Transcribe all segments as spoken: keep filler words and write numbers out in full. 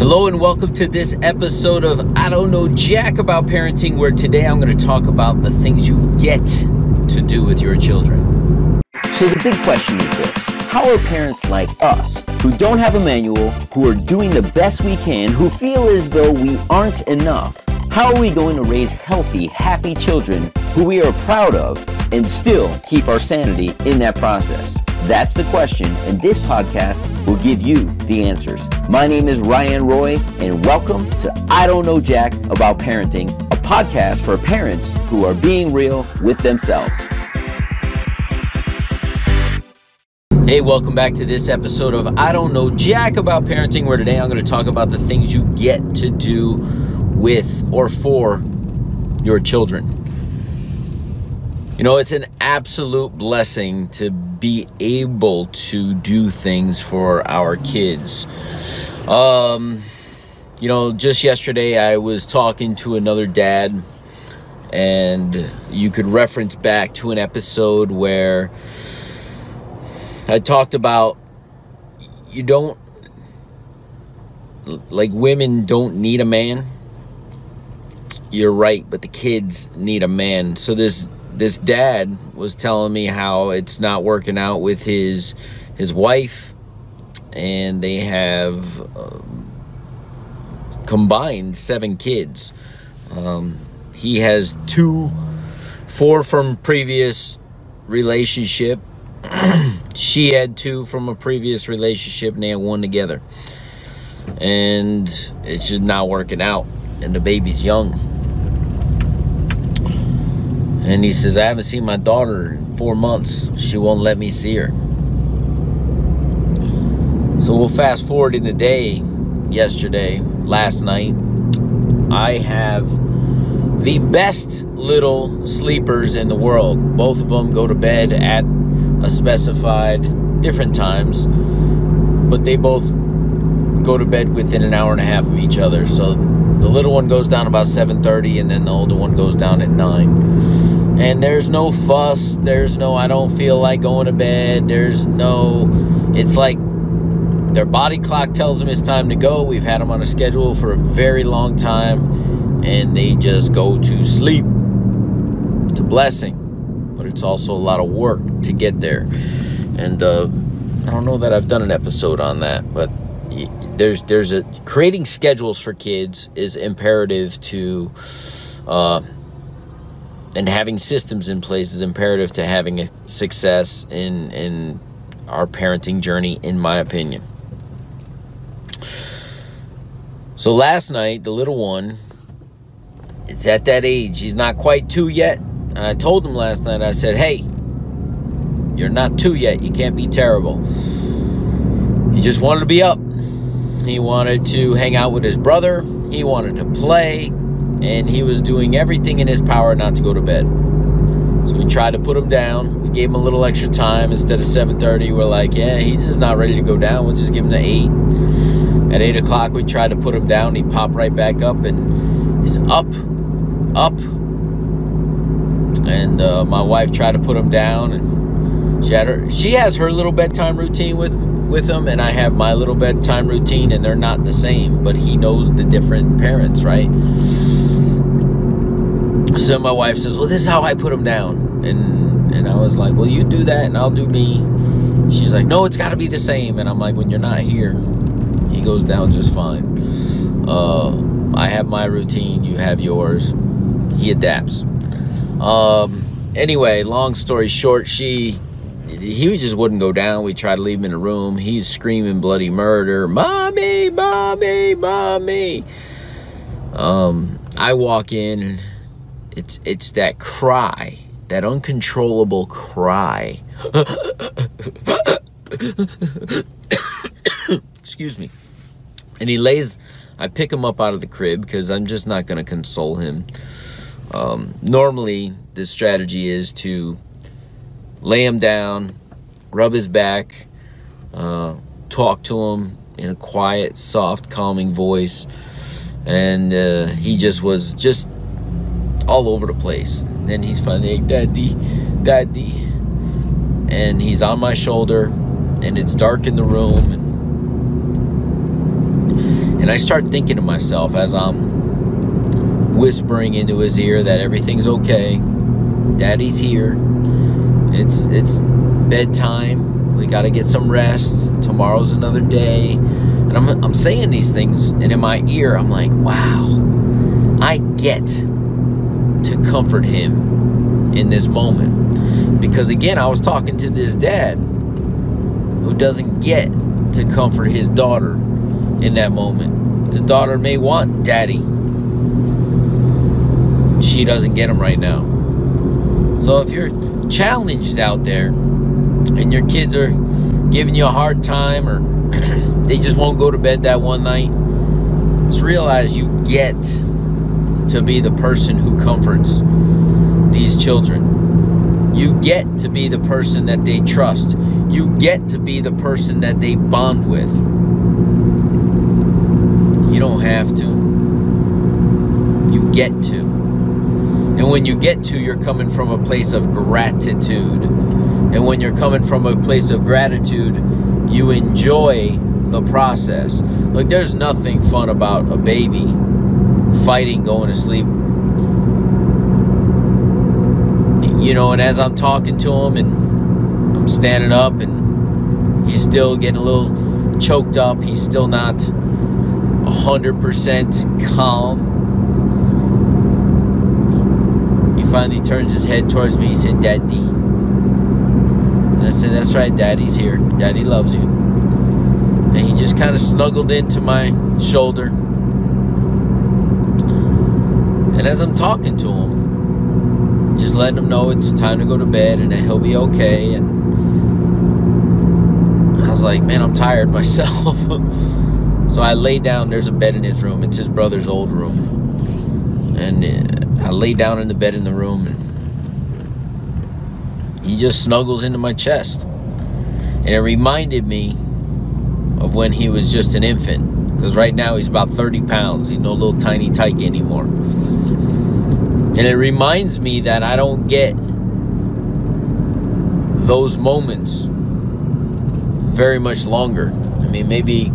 Hello and welcome to this episode of I Don't Know Jack About Parenting, where today I'm going to talk about the things you get to do with your children. So the big question is this: how are parents like us, who don't have a manual, who are doing the best we can, who feel as though we aren't enough, how are we going to raise healthy, happy children who we are proud of and still keep our sanity in that process? That's the question, and this podcast will give you the answers. My name is Ryan Roy, and welcome to I Don't Know Jack About Parenting, a podcast for parents who are being real with themselves. Hey, welcome back to this episode of I Don't Know Jack About Parenting, where today I'm going to talk about the things you get to do with or for your children. You know, it's an absolute blessing to be able to do things for our kids. Um, you know, just yesterday I was talking to another dad, and you could reference back to an episode where I talked about you don't, like women don't need a man. You're right, but the kids need a man. So there's This dad was telling me how it's not working out with his his wife, and they have um, combined seven kids. Um, he has two, four from previous relationship. She had two from a previous relationship, and they had one together. And it's just not working out, and the baby's young. And he says, I haven't seen my daughter in four months. She won't let me see her. So we'll fast forward in the day, yesterday, last night. I have the best little sleepers in the world. Both of them go to bed at a specified different times, but they both go to bed within an hour and a half of each other. So the little one goes down about seven thirty, and then the older one goes down at nine. And there's no fuss, there's no I don't feel like going to bed, there's no, it's like their body clock tells them it's time to go. We've had them on a schedule for a very long time, and they just go to sleep. It's a blessing, but it's also a lot of work to get there. And uh, I don't know that I've done an episode on that, but there's, there's a, creating schedules for kids is imperative to, uh, and having systems in place is imperative to having a success in in our parenting journey, in my opinion. So last night, the little one is at that age. He's not quite two yet. And I told him last night, I said, hey, you're not two yet. You can't be terrible. He just wanted to be up. He wanted to hang out with his brother. He wanted to play. And he was doing everything in his power not to go to bed. So we tried to put him down. We gave him a little extra time. Instead of seven thirty, we're like, yeah, he's just not ready to go down. We'll just give him to eight. At eight o'clock, we tried to put him down. He popped right back up, and he's up, up. And uh, my wife tried to put him down. And she, had her, she has her little bedtime routine with with him, and I have my little bedtime routine, and they're not the same. But he knows the different parents, right? So my wife says, well, this is how I put him down. And and I was like, well, you do that and I'll do me. She's like, no, it's got to be the same. And I'm like, when you're not here, he goes down just fine. Uh, I have my routine. You have yours. He adapts. Um, anyway, long story short, she he just wouldn't go down. We tried to leave him in a room. He's screaming bloody murder. Mommy, mommy, mommy. Um, I walk in. It's it's that cry, that uncontrollable cry. Excuse me. And he lays, I pick him up out of the crib because I'm just not going to console him. Um, normally, the strategy is to lay him down, rub his back, uh, talk to him in a quiet, soft, calming voice. And uh, he just was just... all over the place. And then he's finally like, daddy, daddy. And he's on my shoulder, and it's dark in the room. And, and And I start thinking to myself as I'm whispering into his ear that everything's okay. Daddy's here. It's it's bedtime. We got to get some rest. Tomorrow's another day. And I'm I'm saying these things, and in my ear, I'm like, wow, I get to comfort him in this moment. Because again, I was talking to this dad who doesn't get to comfort his daughter in that moment. His daughter may want daddy. She doesn't get him right now. So if you're challenged out there and your kids are giving you a hard time, or they just won't go to bed that one night, just realize you get to be the person who comforts these children. You get to be the person that they trust. You get to be the person that they bond with. You don't have to. You get to. And when you get to, you're coming from a place of gratitude. And when you're coming from a place of gratitude, you enjoy the process. Look, there's nothing fun about a baby fighting going to sleep. You know, and as I'm talking to him and I'm standing up and he's still getting a little choked up, he's still not one hundred percent calm. He finally turns his head towards me. He said, "Daddy." And I said, "That's right, Daddy's here. Daddy loves you." And he just kind of snuggled into my shoulder. And as I'm talking to him, I'm just letting him know it's time to go to bed and that he'll be okay. And I was like, man, I'm tired myself. So I lay down. There's a bed in his room. It's his brother's old room. And I lay down in the bed in the room, and he just snuggles into my chest. And it reminded me of when he was just an infant, because right now he's about thirty pounds. He's no little tiny tyke anymore. And it reminds me that I don't get those moments very much longer. I mean, maybe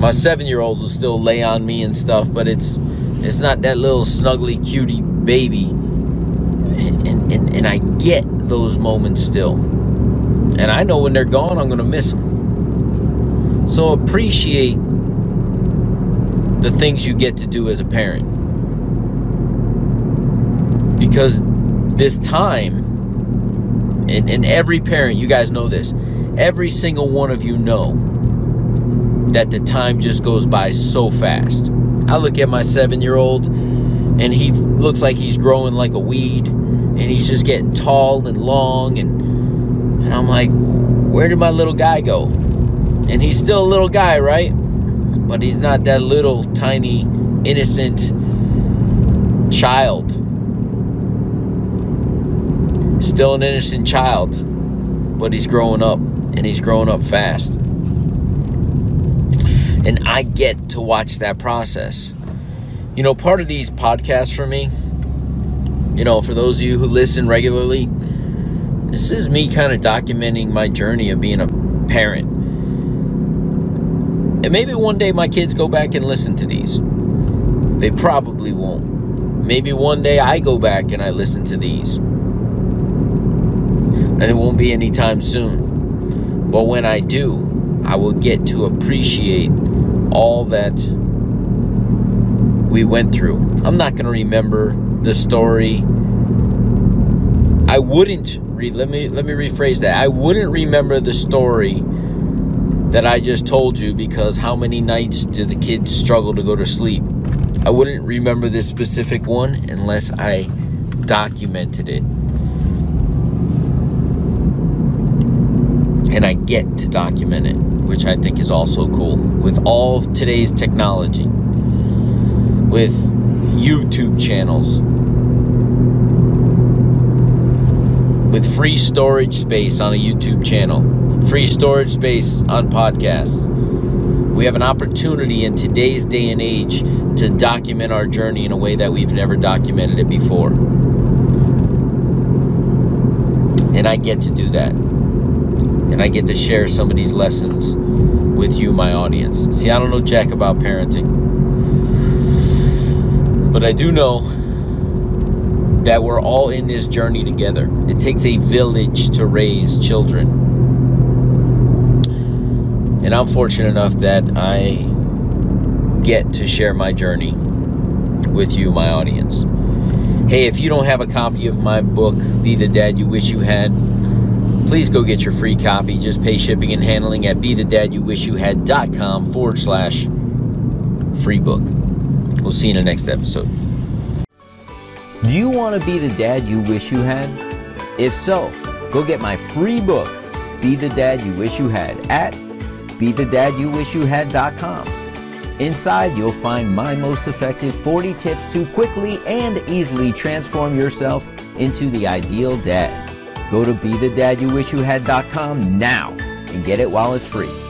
my seven-year-old will still lay on me and stuff, but it's it's not that little snuggly cutie baby. And, and, and, and I get those moments still. And I know when they're gone, I'm going to miss them. So appreciate the things you get to do as a parent. Because this time, and, and every parent, you guys know this, every single one of you know that the time just goes by so fast. I look at my seven-year-old, and he looks like he's growing like a weed, and he's just getting tall and long, and and I'm like, where did my little guy go? And he's still a little guy, right? But he's not that little, tiny, innocent child. Still an innocent child, but he's growing up, and he's growing up fast. And I get to watch that process. You know, part of these podcasts for me, you know, for those of you who listen regularly, this is me kind of documenting my journey of being a parent. And maybe one day my kids go back and listen to these. They probably won't. Maybe one day I go back and I listen to these. And it won't be anytime soon. But when I do, I will get to appreciate all that we went through. I'm not going to remember the story. I wouldn't, re- let me let me rephrase that. I wouldn't remember the story that I just told you, because how many nights do the kids struggle to go to sleep? I wouldn't remember this specific one unless I documented it. And I get to document it, which I think is also cool. With all of today's technology, with YouTube channels, with free storage space on a YouTube channel, free storage space on podcasts, we have an opportunity in today's day and age to document our journey in a way that we've never documented it before. And I get to do that. And I get to share some of these lessons with you, my audience. See, I don't know jack about parenting, but I do know that we're all in this journey together. It takes a village to raise children. And I'm fortunate enough that I get to share my journey with you, my audience. Hey, if you don't have a copy of my book, Be the Dad You Wish You Had, please go get your free copy. Just pay shipping and handling at be the dad you wish you had dot com forward slash free book. We'll see you in the next episode. Do you want to be the dad you wish you had? If so, go get my free book, Be the Dad You Wish You Had, at be the dad you wish you had dot com. Inside, you'll find my most effective forty tips to quickly and easily transform yourself into the ideal dad. Go to be the dad you wish you had dot com now and get it while it's free.